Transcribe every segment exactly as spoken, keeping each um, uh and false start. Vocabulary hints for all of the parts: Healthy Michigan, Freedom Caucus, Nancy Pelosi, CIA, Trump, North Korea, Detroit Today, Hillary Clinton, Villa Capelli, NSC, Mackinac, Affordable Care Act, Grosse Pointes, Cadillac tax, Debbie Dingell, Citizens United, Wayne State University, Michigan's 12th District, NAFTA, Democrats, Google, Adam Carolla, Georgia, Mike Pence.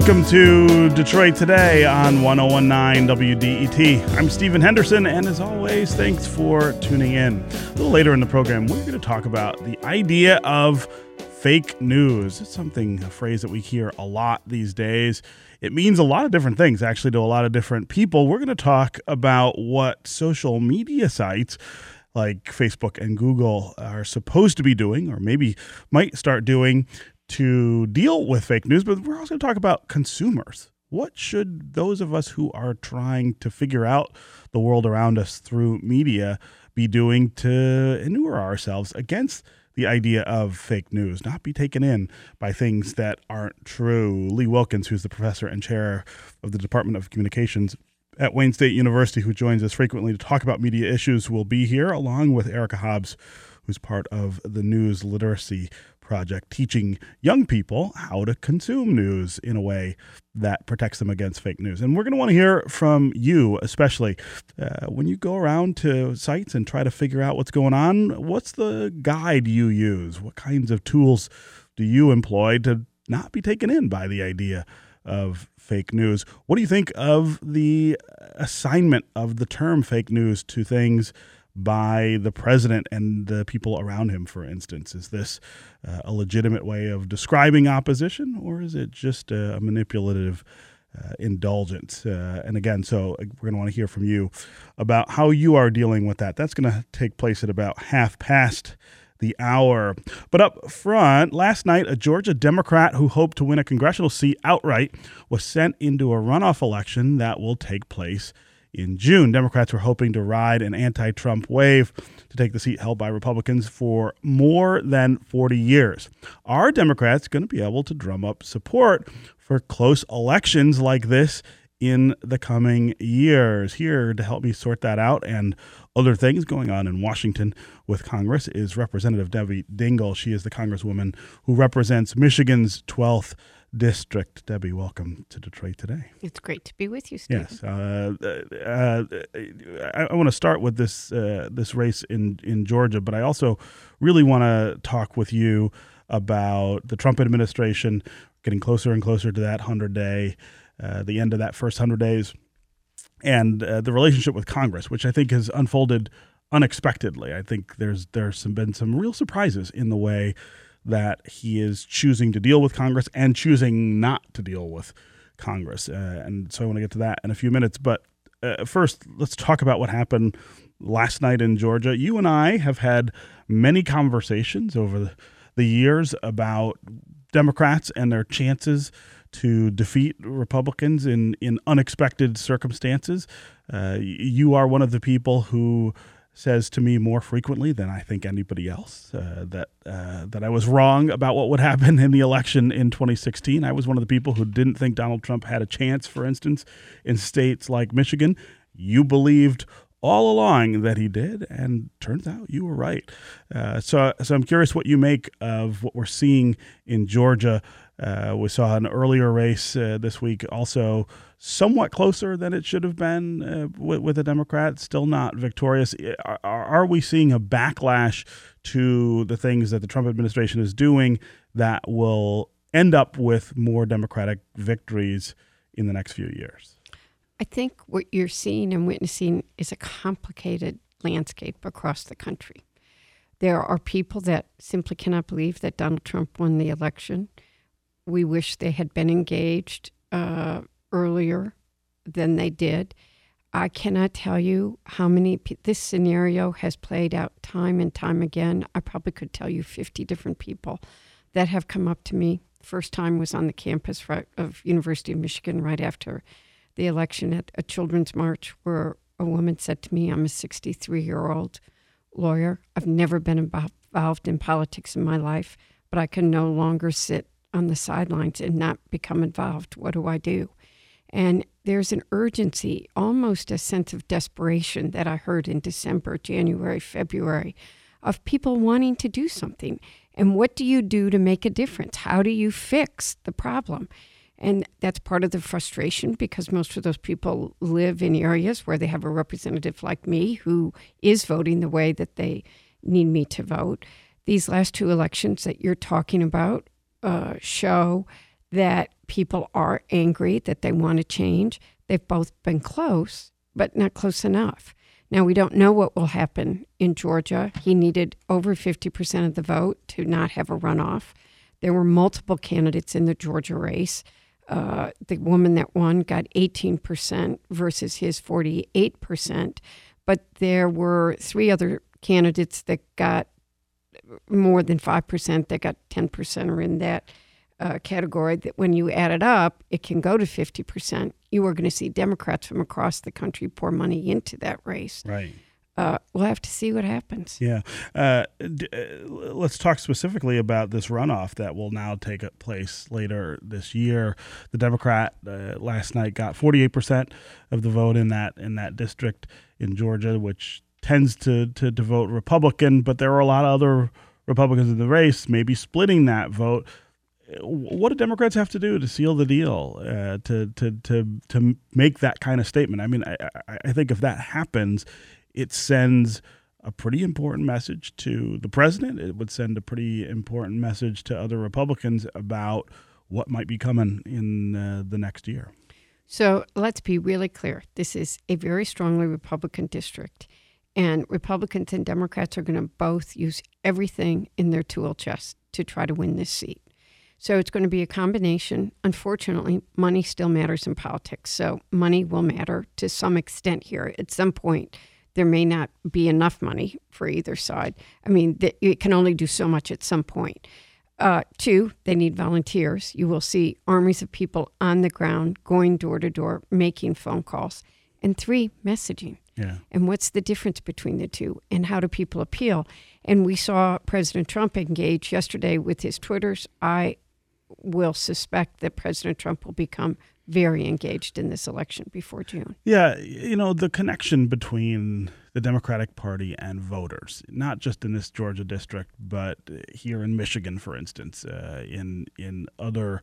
Welcome to Detroit Today on one oh one nine W D E T. I'm Stephen Henderson, and as always, thanks for tuning in. A little later in the program, we're going to talk about the idea of fake news. It's something, a phrase that we hear a lot these days. It means a lot of different things, actually, to a lot of different people. We're going to talk about what social media sites like Facebook and Google are supposed to be doing, or maybe might start doing, to deal with fake news, but we're also going to talk about consumers. What should those of us who are trying to figure out the world around us through media be doing to inure ourselves against the idea of fake news, not be taken in by things that aren't true? Lee Wilkins, who's the professor and chair of the Department of Communications at Wayne State University, who joins us frequently to talk about media issues, will be here, along with Erica Hobbs, who's part of the News Literacy Project, teaching young people how to consume news in a way that protects them against fake news. And we're going to want to hear from you, especially uh, when you go around to sites and try to figure out what's going on. What's the guide you use? What kinds of tools do you employ to not be taken in by the idea of fake news? What do you think of the assignment of the term fake news to things by the president and the people around him, for instance? Is this uh, a legitimate way of describing opposition, or is it just a manipulative uh, indulgence? Uh, and again, so we're going to want to hear from you about how you are dealing with that. That's going to take place at about half past the hour. But up front, last night, a Georgia Democrat who hoped to win a congressional seat outright was sent into a runoff election that will take place in June. Democrats were hoping to ride an anti-Trump wave to take the seat held by Republicans for more than forty years. Are Democrats going to be able to drum up support for close elections like this in the coming years? Here to help me sort that out and other things going on in Washington with Congress is Representative Debbie Dingell. She is the Congresswoman who represents Michigan's twelfth District. Debbie, welcome to Detroit Today. It's great to be with you, Steve. Yes, uh, uh, I, I want to start with this uh, this race in in Georgia, but I also really want to talk with you about the Trump administration getting closer and closer to that hundred day, uh, the end of that first hundred days, and uh, the relationship with Congress, which I think has unfolded unexpectedly. I think there's there's some, been some real surprises in the way that he is choosing to deal with Congress and choosing not to deal with Congress. Uh, and so I want to get to that in a few minutes. But uh, first, let's talk about what happened last night in Georgia. You and I have had many conversations over the, the years about Democrats and their chances to defeat Republicans in, in unexpected circumstances. Uh, you are one of the people who says to me more frequently than I think anybody else uh, that uh, that I was wrong about what would happen in the election in twenty sixteen. I was one of the people who didn't think Donald Trump had a chance, for instance, in states like Michigan. You believed all along that he did, and turns out you were right. Uh, so, so I'm curious what you make of what we're seeing in Georgia. Uh, we saw an earlier race uh, this week also somewhat closer than it should have been uh, with, with a Democrat, still not victorious. Are, are we seeing a backlash to the things that the Trump administration is doing that will end up with more Democratic victories in the next few years? I think what you're seeing and witnessing is a complicated landscape across the country. There are people that simply cannot believe that Donald Trump won the election. We wish they had been engaged uh, earlier than they did. I cannot tell you how many pe- this scenario has played out time and time again. I probably could tell you fifty different people that have come up to me. First time was on the campus right, of University of Michigan right after the election at a children's march, where a woman said to me, "I'm a sixty-three-year-old lawyer. I've never been involved in politics in my life, but I can no longer sit on the sidelines and not become involved. What do I do?" And there's an urgency, almost a sense of desperation that I heard in December, January, February, of people wanting to do something. And what do you do to make a difference? How do you fix the problem? And that's part of the frustration, because most of those people live in areas where they have a representative like me who is voting the way that they need me to vote. These last two elections that you're talking about Uh, show that people are angry, that they want to change. They've both been close, but not close enough. Now, we don't know what will happen in Georgia. He needed over fifty percent of the vote to not have a runoff. There were multiple candidates in the Georgia race. Uh, the woman that won got eighteen percent versus his forty-eight percent. But there were three other candidates that got more than five percent. They got ten percent or in that uh, category, that when you add it up, it can go to fifty percent. You are going to see Democrats from across the country pour money into that race. Right. Uh, we'll have to see what happens. Yeah. Uh, d- let's talk specifically about this runoff that will now take place later this year. The Democrat uh, last night got forty-eight percent of the vote in that in that district in Georgia, which tends to, to, to vote Republican, but there are a lot of other Republicans in the race maybe splitting that vote. What do Democrats have to do to seal the deal, uh, to, to, to, to make that kind of statement? I mean, I, I think if that happens, it sends a pretty important message to the president. It would send a pretty important message to other Republicans about what might be coming in uh, the next year. So let's be really clear. This is a very strongly Republican district, and Republicans and Democrats are going to both use everything in their tool chest to try to win this seat. So it's going to be a combination. Unfortunately, money still matters in politics, so money will matter to some extent here at some point. There may not be enough money for either side. I mean, it can only do so much at some point. Uh, two, they need volunteers. You will see armies of people on the ground going door to door, making phone calls. And three, messaging. Yeah. And what's the difference between the two? And how do people appeal? And we saw President Trump engage yesterday with his Twitters. I will suspect that President Trump will become very engaged in this election before June. Yeah, you know, the connection between the Democratic Party and voters, not just in this Georgia district, but here in Michigan, for instance, uh, in in other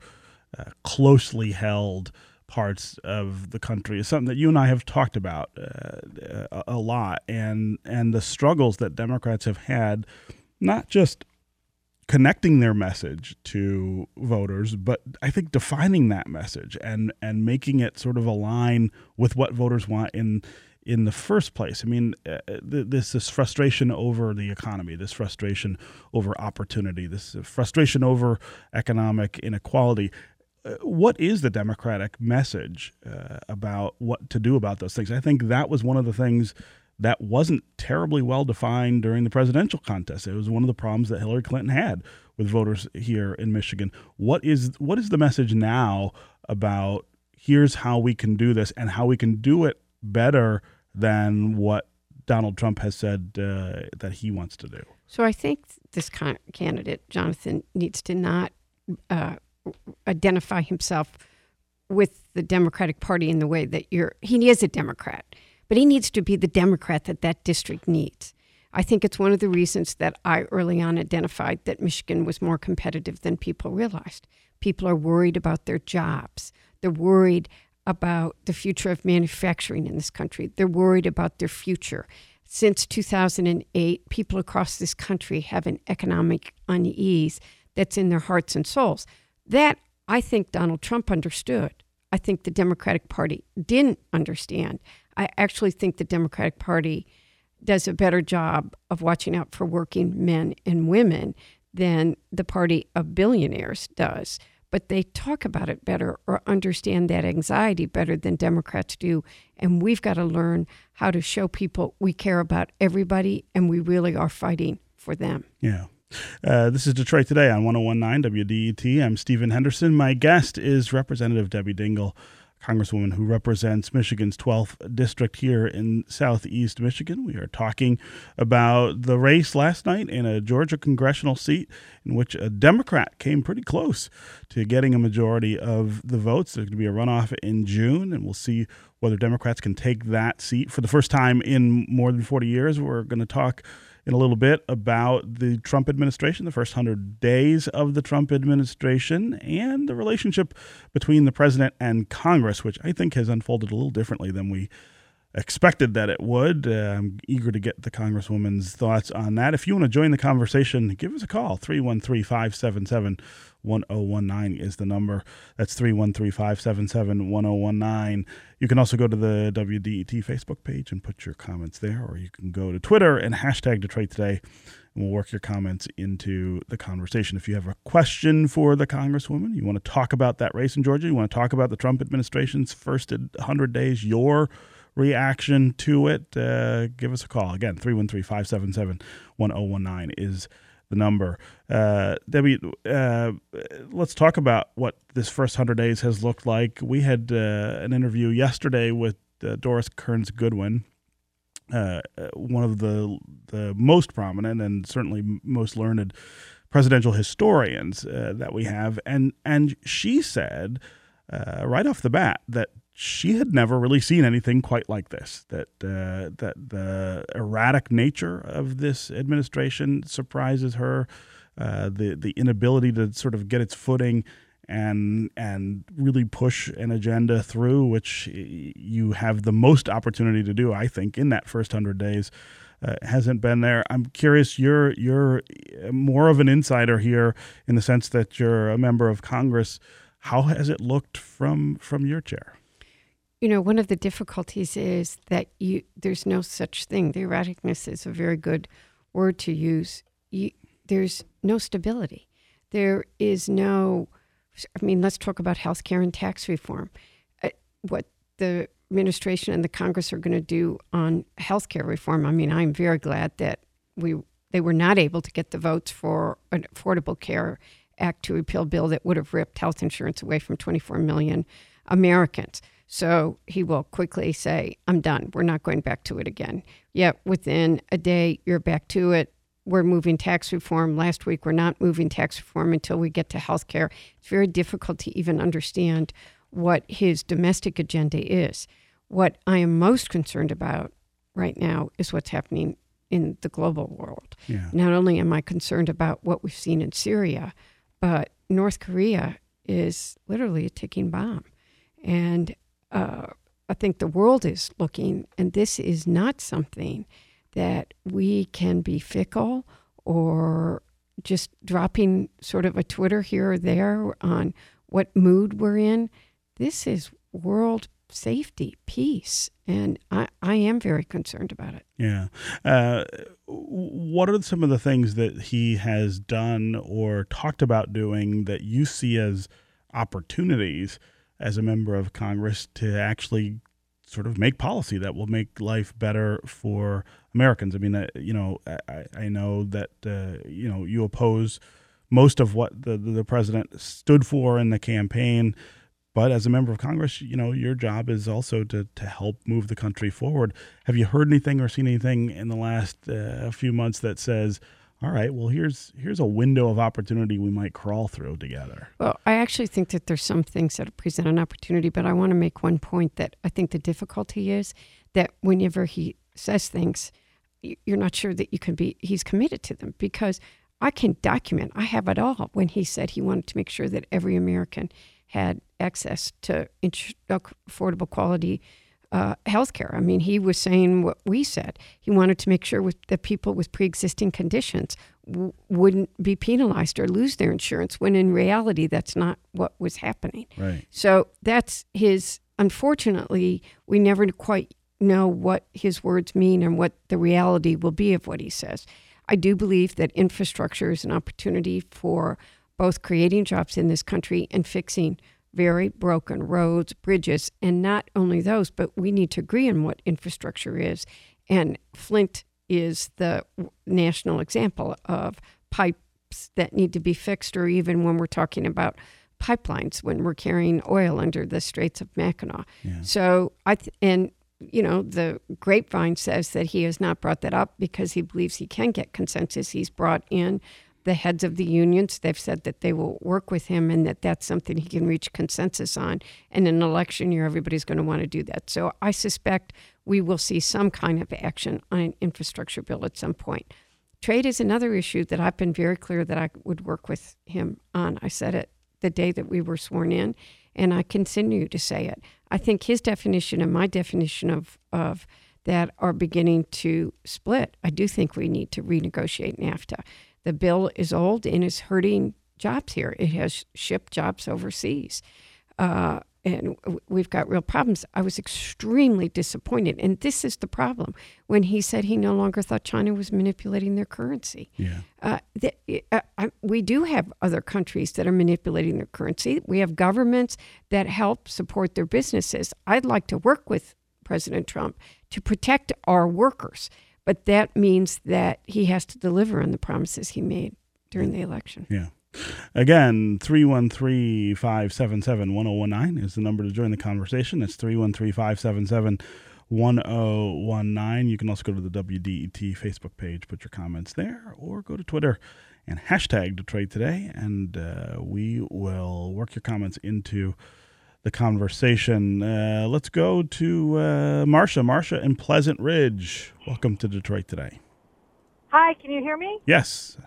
uh, closely held parts of the country, is something that you and I have talked about uh, a, a lot, and and the struggles that Democrats have had, not just connecting their message to voters, but I think defining that message and and making it sort of align with what voters want in in the first place. I mean, uh, this this frustration over the economy, this frustration over opportunity, this frustration over economic inequality. Uh, what is the Democratic message uh, about what to do about those things? I think that was one of the things that wasn't terribly well defined during the presidential contest. It was one of the problems that Hillary Clinton had with voters here in Michigan. What is what is the message now about here's how we can do this and how we can do it better than what Donald Trump has said uh, that he wants to do? So I think this con- candidate, Jonathan, needs to not uh, identify himself with the Democratic Party in the way that you're – he is a Democrat. But he needs to be the Democrat that that district needs. I think it's one of the reasons that I early on identified that Michigan was more competitive than people realized. People are worried about their jobs. They're worried about the future of manufacturing in this country. They're worried about their future. Since two thousand eight, people across this country have an economic unease that's in their hearts and souls. That, I think, Donald Trump understood. I think the Democratic Party didn't understand. I actually think the Democratic Party does a better job of watching out for working men and women than the party of billionaires does. But they talk about it better or understand that anxiety better than Democrats do. And we've got to learn how to show people we care about everybody and we really are fighting for them. Yeah. Uh, this is Detroit Today on one oh one point nine W D E T. I'm Stephen Henderson. My guest is Representative Debbie Dingell, Congresswoman who represents Michigan's twelfth District here in Southeast Michigan. We are talking about the race last night in a Georgia congressional seat in which a Democrat came pretty close to getting a majority of the votes. There's going to be a runoff in June, and we'll see whether Democrats can take that seat for the first time in more than forty years. We're going to talk in a little bit about the Trump administration, the first one hundred days of the Trump administration, and the relationship between the president and Congress, which I think has unfolded a little differently than we expected that it would. Uh, I'm eager to get the Congresswoman's thoughts on that. If you want to join the conversation, give us a call. three one three, five seven seven, one oh one nine is the number. That's three one three, five seven seven, one oh one nine. You can also go to the W D E T Facebook page and put your comments there, or you can go to Twitter and hashtag Detroit Today, and we'll work your comments into the conversation. If you have a question for the Congresswoman, you want to talk about that race in Georgia, you want to talk about the Trump administration's first one hundred days, your reaction to it, uh, give us a call. Again, three one three, five seven seven, one oh one nine is the number. Uh, Debbie, uh, let's talk about what this first one hundred days has looked like. We had uh, an interview yesterday with uh, Doris Kearns Goodwin, uh, one of the the most prominent and certainly most learned presidential historians uh, that we have. And, and she said uh, right off the bat that she had never really seen anything quite like this, that uh, that the erratic nature of this administration surprises her, uh, the the inability to sort of get its footing and and really push an agenda through, which you have the most opportunity to do, I think, in that first one hundred days, uh, hasn't been there. I'm curious, you're, you're more of an insider here in the sense that you're a member of Congress. How has it looked from from your chair? You know, one of the difficulties is that you, there's no such thing. The erraticness is a very good word to use. You, there's no stability. There is no, I mean, let's talk about health care and tax reform. Uh, what the administration and the Congress are going to do on health care reform. I mean, I'm very glad that we they were not able to get the votes for an Affordable Care Act to repeal bill that would have ripped health insurance away from twenty-four million Americans. So he will quickly say, I'm done. We're not going back to it again. Yet within a day, you're back to it. We're moving tax reform. Last week, we're not moving tax reform until we get to health care. It's very difficult to even understand what his domestic agenda is. What I am most concerned about right now is what's happening in the global world. Yeah. Not only am I concerned about what we've seen in Syria, but North Korea is literally a ticking bomb. And Uh, I think the world is looking, and this is not something that we can be fickle or just dropping sort of a Twitter here or there on what mood we're in. This is world safety, peace, and I, I am very concerned about it. Yeah. Uh, what are some of the things that he has done or talked about doing that you see as opportunities as a member of Congress to actually sort of make policy that will make life better for Americans? I mean, uh, you know, I, I know that, uh, you know, you oppose most of what the, the president stood for in the campaign, but as a member of Congress, you know, your job is also to, to help move the country forward. Have you heard anything or seen anything in the last uh, few months that says, all right, well, here's here's a window of opportunity we might crawl through together? Well, I actually think that there's some things that present an opportunity, but I want to make one point that I think the difficulty is that whenever he says things, you're not sure that you can be he's committed to them, because I can document, I have it all, when he said he wanted to make sure that every American had access to affordable quality Uh, healthcare. I mean, he was saying what we said. He wanted to make sure with, that people with pre-existing conditions w- wouldn't be penalized or lose their insurance, when in reality, that's not what was happening. Right. So that's his, unfortunately, we never quite know what his words mean and what the reality will be of what he says. I do believe that infrastructure is an opportunity for both creating jobs in this country and fixing very broken roads, bridges, and not only those, but we need to agree on what infrastructure is. And Flint is the national example of pipes that need to be fixed, or even when we're talking about pipelines, when we're carrying oil under the Straits of Mackinac. Yeah. So, I th- and you know, the grapevine says that he has not brought that up because he believes he can get consensus. He's brought in the heads of the unions. They've said that they will work with him and that that's something he can reach consensus on. And in an election year, everybody's going to want to do that. So I suspect we will see some kind of action on an infrastructure bill at some point. Trade is another issue that I've been very clear that I would work with him on. I said it the day that we were sworn in, and I continue to say it. I think his definition and my definition of, of that are beginning to split. I do think we need to renegotiate NAFTA. The bill is old and is hurting jobs here. It has shipped jobs overseas. Uh, and we've got real problems. I was extremely disappointed. And this is the problem. When he said he no longer thought China was manipulating their currency. Yeah. Uh, the, uh, I, we do have other countries that are manipulating their currency. We have governments that help support their businesses. I'd like to work with President Trump to protect our workers. But that means that he has to deliver on the promises he made during the election. Yeah. Again, three one three, five seven seven, one oh one nine is the number to join the conversation. It's three one three, five seven seven, one oh one nine. You can also go to the W D E T Facebook page, put your comments there, or go to Twitter and hashtag Detroit Today, and uh, we will work your comments into the conversation. Uh, let's go to uh, Marcia. Marcia in Pleasant Ridge. Welcome to Detroit Today. Hi, can you hear me? Yes.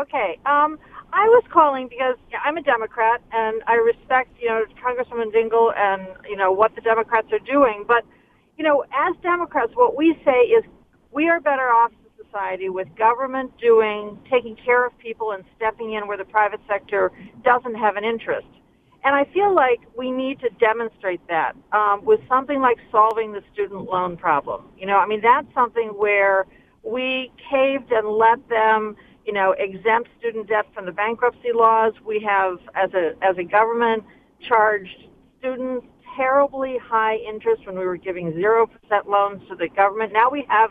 Okay. Um, I was calling because you know, I'm a Democrat and I respect, you know, Congresswoman Dingell and, you know, what the Democrats are doing. But, you know, as Democrats, what we say is we are better off in society with government doing, taking care of people and stepping in where the private sector doesn't have an interest. And I feel like we need to demonstrate that um, with something like solving the student loan problem. You know, I mean, that's something where we caved and let them, you know, exempt student debt from the bankruptcy laws. We have, as a as a government, charged students terribly high interest when we were giving zero percent loans to the government. Now we have,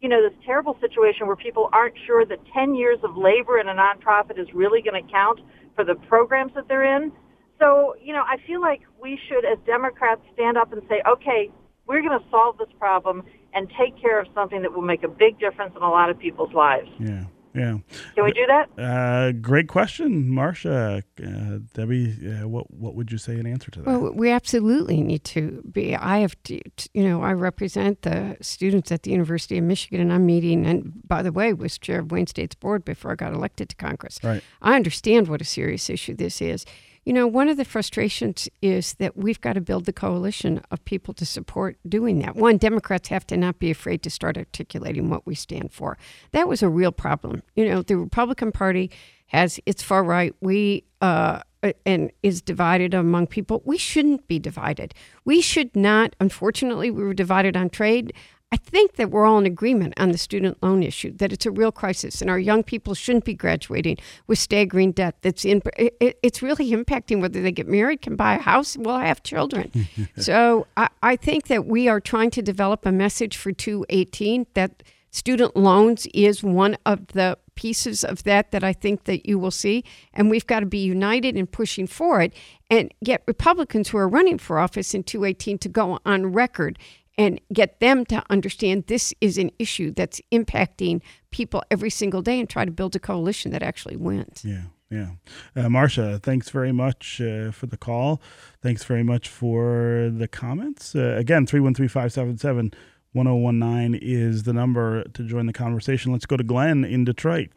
you know, this terrible situation where people aren't sure that ten years of labor in a nonprofit is really going to count for the programs that they're in. So, you know, I feel like we should, as Democrats, stand up and say, okay, we're going to solve this problem and take care of something that will make a big difference in a lot of people's lives. Yeah. Yeah. Can we do that? Uh, great question, Marcia. Uh, Debbie, uh, what what would you say in answer to that? Well, we absolutely need to be. I have to, you know, I represent the students at the University of Michigan, and I'm meeting, and by the way, was chair of Wayne State's board before I got elected to Congress. Right. I understand what a serious issue this is. You know, one of the frustrations is that we've got to build the coalition of people to support doing that. One, Democrats have to not be afraid to start articulating what we stand for. That was a real problem. You know, the Republican Party has its far right. We uh, and is divided among people. We shouldn't be divided. We should not. Unfortunately, we were divided on trade. I think that we're all in agreement on the student loan issue, that it's a real crisis, and our young people shouldn't be graduating with staggering debt. That's in, it, it's really impacting whether they get married, can buy a house, and will have children. So I, I think that we are trying to develop a message for two eighteen that student loans is one of the pieces of that that I think that you will see, and we've got to be united in pushing for it, and get Republicans who are running for office in two eighteen to go on record and get them to understand this is an issue that's impacting people every single day, and try to build a coalition that actually wins. Yeah, yeah. Uh, Marcia, thanks very much uh, for the call. Thanks very much for the comments. Uh, again, three one three, five seven seven, one oh one nine is the number to join the conversation. Let's go to Glenn in Detroit.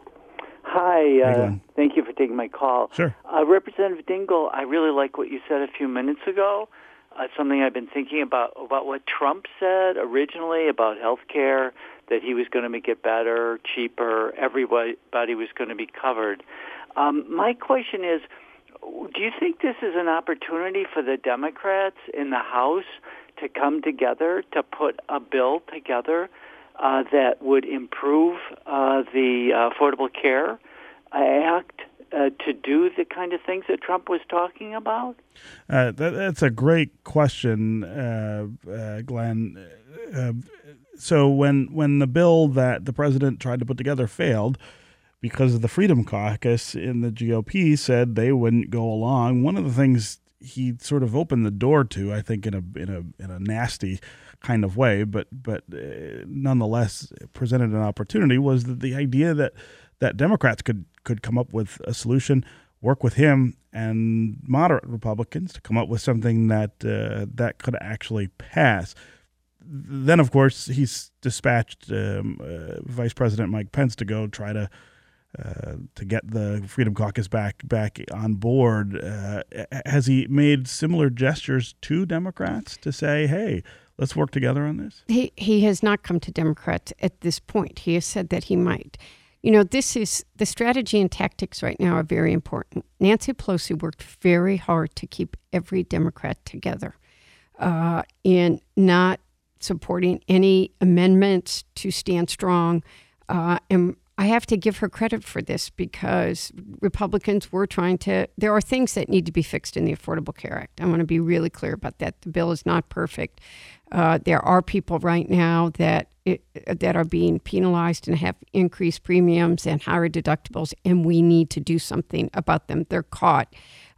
Hi. Uh, hey, thank you for taking my call. Sure. Uh, Representative Dingell, I really like what you said a few minutes ago. Uh, something I've been thinking about, about what Trump said originally about health care, that he was going to make it better, cheaper, everybody was going to be covered. Um, my question is, do you think this is an opportunity for the Democrats in the House to come together, to put a bill together uh, that would improve uh, the uh, Affordable Care Act? Uh, to do the kind of things that Trump was talking about? Uh, that, that's a great question, uh, uh, Glenn. Uh, so when when the bill that the president tried to put together failed because of the Freedom Caucus in the G O P said they wouldn't go along, one of the things he sort of opened the door to, I think, in a in a in a nasty kind of way, but but uh, nonetheless presented an opportunity, was the, the idea that that Democrats could could come up with a solution, work with him and moderate Republicans to come up with something that uh, that could actually pass. Then, of course, he's dispatched um, uh, Vice President Mike Pence to go try to uh, to get the Freedom Caucus back back on board. Uh, has he made similar gestures to Democrats to say, hey, let's work together on this? He he has not come to Democrats at this point. He has said that he might. You know, this is the strategy and tactics right now are very important. Nancy Pelosi worked very hard to keep every Democrat together uh, in not supporting any amendments to stand strong. Uh, and I have to give her credit for this because Republicans were trying to, there are things that need to be fixed in the Affordable Care Act. I want to be really clear about that. The bill is not perfect. Uh, there are people right now that It, that are being penalized and have increased premiums and higher deductibles, and we need to do something about them. They're caught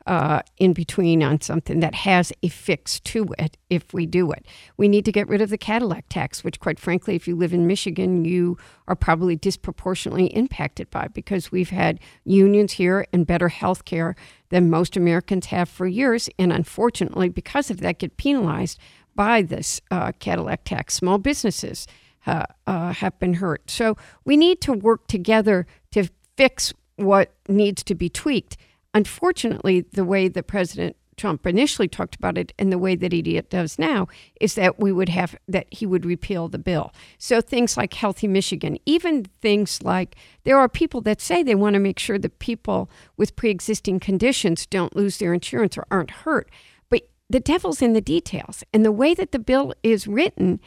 uh, in between on something that has a fix to it if we do it. We need to get rid of the Cadillac tax, which, quite frankly, if you live in Michigan, you are probably disproportionately impacted by, because we've had unions here and better health care than most Americans have for years, and unfortunately, because of that, get penalized by this uh, Cadillac tax. Small businesses Uh, uh, have been hurt. So we need to work together to fix what needs to be tweaked. Unfortunately, the way that President Trump initially talked about it and the way that he does now is that we would have, that he would repeal the bill. So things like Healthy Michigan, even things like, there are people that say they want to make sure that people with pre-existing conditions don't lose their insurance or aren't hurt. But the devil's in the details. And the way that the bill is written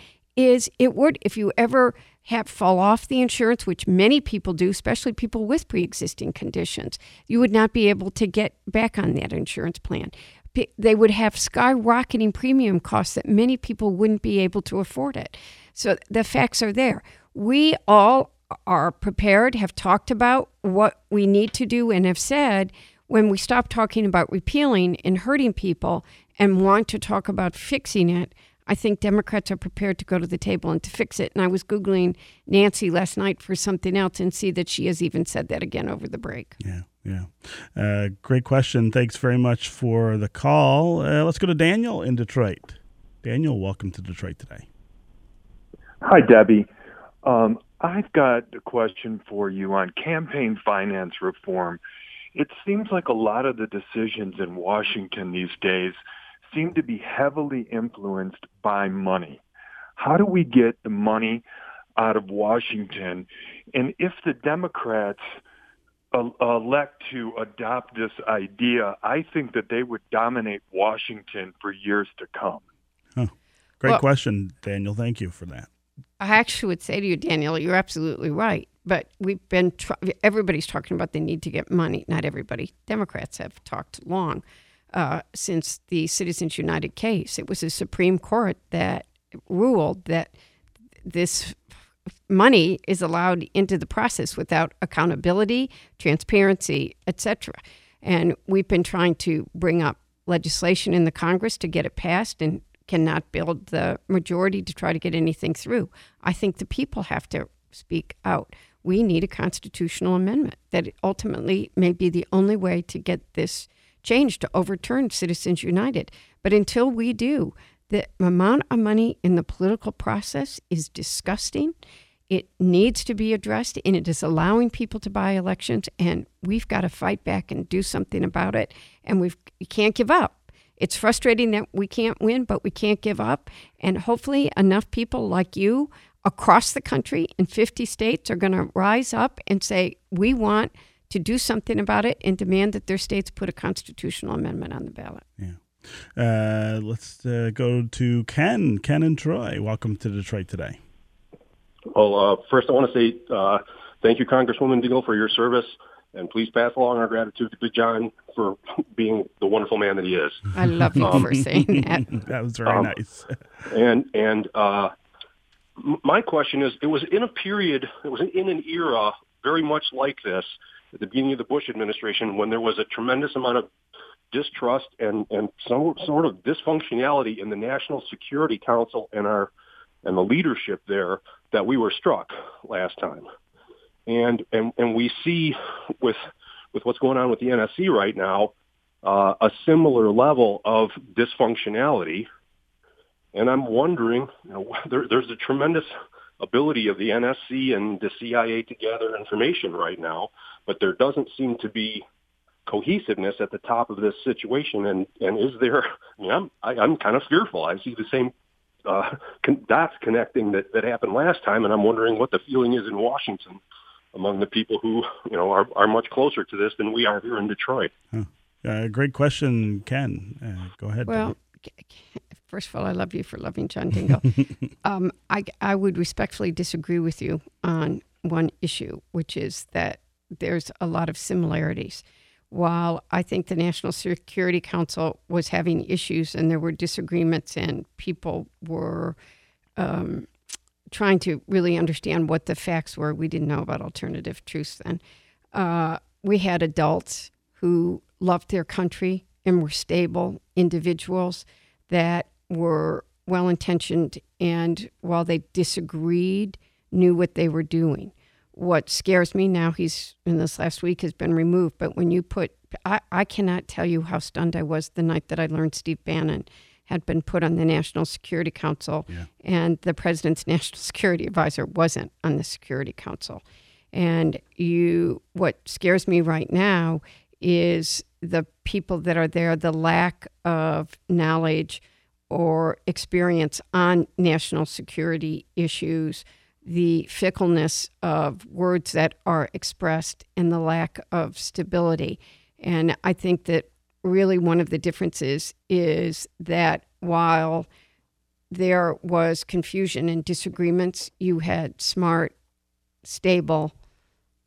is it would, if you ever have fall off the insurance, which many people do, especially people with pre-existing conditions, you would not be able to get back on that insurance plan. They would have skyrocketing premium costs that many people wouldn't be able to afford it. So the facts are there. We all are prepared, have talked about what we need to do, and have said when we stop talking about repealing and hurting people and want to talk about fixing it, I think Democrats are prepared to go to the table and to fix it. And I was Googling Nancy last night for something else and see that she has even said that again over the break. Yeah, yeah. Uh, great question. Thanks very much for the call. Uh, let's go to Daniel in Detroit. Daniel, welcome to Detroit Today. Hi, Debbie. Um, I've got a question for you on campaign finance reform. It seems like a lot of the decisions in Washington these days seem to be heavily influenced by money. How do we get the money out of Washington? And if the Democrats elect to adopt this idea, I think that they would dominate Washington for years to come. Huh. Great well, question, Daniel. Thank you for that. I actually would say to you, Daniel, you're absolutely right. But we've been tr- everybody's talking about the need to get money. Not everybody. Democrats have talked long. Uh, since the Citizens United case, it was the Supreme Court that ruled that this money is allowed into the process without accountability, transparency, et cetera. And we've been trying to bring up legislation in the Congress to get it passed and cannot build the majority to try to get anything through. I think the people have to speak out. We need a constitutional amendment that ultimately may be the only way to get this change to overturn Citizens United. But until we do, the amount of money in the political process is disgusting. It needs to be addressed, and it is allowing people to buy elections, and we've got to fight back and do something about it, and we've, we can't give up. It's frustrating that we can't win, but we can't give up, and hopefully enough people like you across the country in fifty states are going to rise up and say, we want to do something about it and demand that their states put a constitutional amendment on the ballot. Yeah. Uh, let's uh, go to Ken. Ken and Troy, welcome to Detroit Today. Well, uh, first I want to say uh, thank you, Congresswoman Dingell, for your service, and please pass along our gratitude to John for being the wonderful man that he is. I love you um, for saying that. That was very um, nice. And and uh, my question is, it was in a period, it was in an era very much like this, at the beginning of the Bush administration, when there was a tremendous amount of distrust and, and some sort of dysfunctionality in the National Security Council and our and the leadership there that we were struck last time. And and, and we see with with what's going on with the N S C right now, uh, a similar level of dysfunctionality. And I'm wondering, you know, there, there's a tremendous ability of the N S C and the C I A to gather information right now, but there doesn't seem to be cohesiveness at the top of this situation. And, and is there, I mean, I'm, I, I'm kind of fearful. I see the same uh, con- dots connecting that, that happened last time, and I'm wondering what the feeling is in Washington among the people who, you know, are, are much closer to this than we are here in Detroit. Huh. Uh, great question, Ken. Uh, go ahead. Well, first of all, I love you for loving John Dingell. um, I, I would respectfully disagree with you on one issue, which is that there's a lot of similarities. While I think the National Security Council was having issues and there were disagreements and people were um, trying to really understand what the facts were, we didn't know about alternative truths then. Uh, we had adults who loved their country and were stable individuals that were well-intentioned, and while they disagreed, knew what they were doing. What scares me now, he's in this last week has been removed, but when you put, I, I cannot tell you how stunned I was the night that I learned Steve Bannon had been put on the National Security Council, yeah. and the president's national security advisor wasn't on the Security Council. And you, what scares me right now is the people that are there, the lack of knowledge or experience on national security issues, the fickleness of words that are expressed, and the lack of stability. And I think that really one of the differences is that while there was confusion and disagreements, you had smart, stable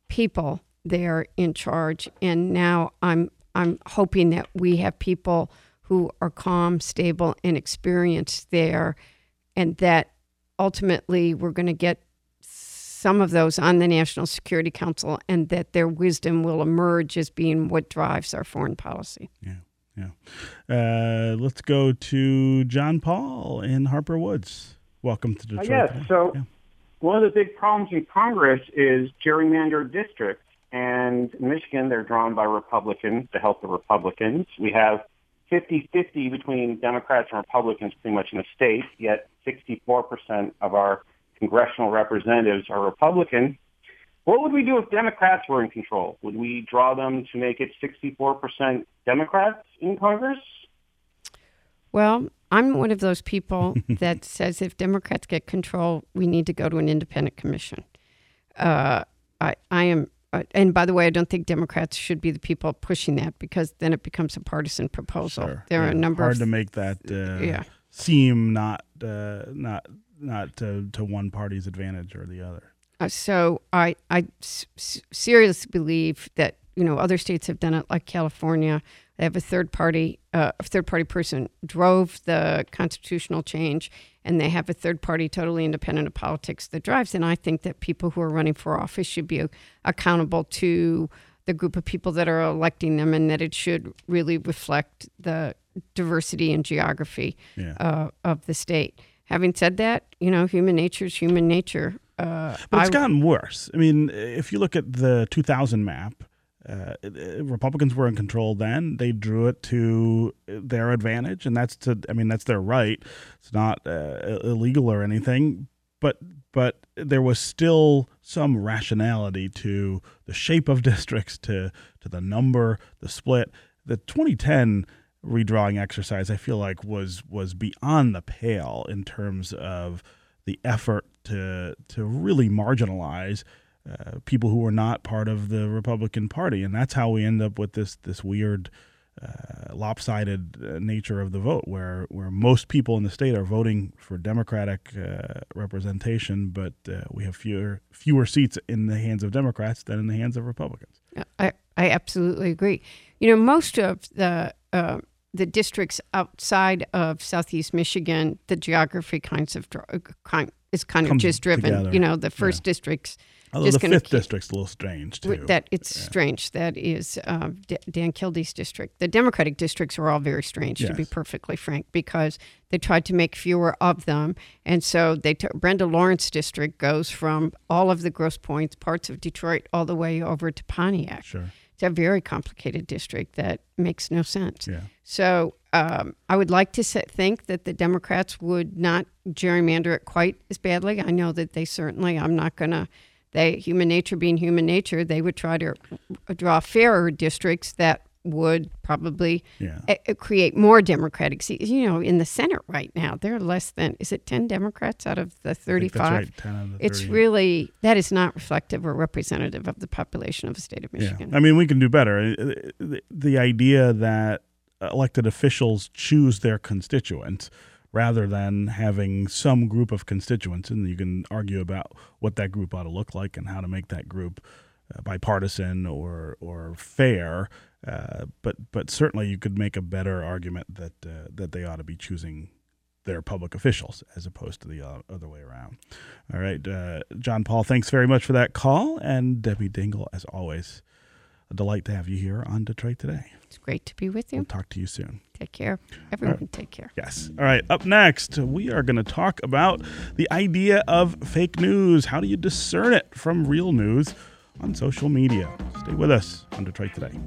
people there in charge. And now I'm I'm hoping that we have people who are calm, stable, and experienced there, and that ultimately we're going to get some of those on the National Security Council, and that their wisdom will emerge as being what drives our foreign policy. Yeah, yeah. Uh, let's go to John Paul in Harper Woods. Welcome to Detroit. Uh, yes, so yeah. One of the big problems in Congress is gerrymandered districts. And in Michigan, they're drawn by Republicans to help the Republicans. We have fifty-fifty between Democrats and Republicans pretty much in the state, yet sixty-four percent of our congressional representatives are Republican. What would we do if Democrats were in control? Would we draw them to make it sixty-four percent Democrats in Congress? Well, I'm one of those people that says if Democrats get control, we need to go to an independent commission. Uh, I, I am... Uh, and by the way, I don't think Democrats should be the people pushing that, because then it becomes a partisan proposal. Sure. There yeah, are a number hard of, to make that uh, yeah. seem not uh, not not to, to one party's advantage or the other. Uh, so I I s- seriously believe that, you know, other states have done it, like California. They have a third party uh, a third party person drove the constitutional change, and they have a third party totally independent of politics that drives. And I think that people who are running for office should be accountable to the group of people that are electing them, and that it should really reflect the diversity and geography yeah. uh, of the state. Having said that, you know, human nature is human nature. Uh, but it's I, gotten worse. I mean, if you look at the two thousand map, Uh, Republicans were in control then. They drew it to their advantage, and that's to, I mean, that's their right. It's not uh, illegal or anything, but but there was still some rationality to the shape of districts, to, to the number, the split. The twenty ten redrawing exercise, I feel like, was was beyond the pale in terms of the effort to to really marginalize Uh, people who were not part of the Republican Party, and that's how we end up with this this weird uh, lopsided uh, nature of the vote, where where most people in the state are voting for Democratic uh, representation, but uh, we have fewer fewer seats in the hands of Democrats than in the hands of Republicans. I I absolutely agree. You know, most of the uh, the districts outside of Southeast Michigan, the geography kinds of kind is kind Comes of just driven. Together. You know, the first yeah. districts. Although just the fifth keep, district's a little strange, too. That It's yeah. strange. That is uh, D- Dan Kildy's district. The Democratic districts are all very strange, yes. to be perfectly frank, because they tried to make fewer of them. And so they t- Brenda Lawrence district goes from all of the Grosse Pointes, parts of Detroit, all the way over to Pontiac. Sure. It's a very complicated district that makes no sense. Yeah. So um, I would like to say, think that the Democrats would not gerrymander it quite as badly. I know that they certainly, I'm not going to, they, human nature being human nature, they would try to draw fairer districts that would probably yeah. a, create more Democratic seats. You know, in the Senate right now, there are less than, is it ten Democrats out of the thirty-five? Right, ten out of the thirty. It's really, that is not reflective or representative of the population of the state of Michigan. Yeah. I mean, we can do better. The, the idea that elected officials choose their constituents rather than having some group of constituents, and you can argue about what that group ought to look like and how to make that group bipartisan or or fair, uh, but but certainly you could make a better argument that uh, that they ought to be choosing their public officials as opposed to the other way around. All right, uh, John Paul, thanks very much for that call, and Debbie Dingell, as always, a delight to have you here on Detroit Today. It's great to be with you. We'll talk to you soon. Take care. Everyone, right. Take care. Yes. All right. Up next, we are going to talk about the idea of fake news. How do you discern it from real news on social media? Stay with us on Detroit Today.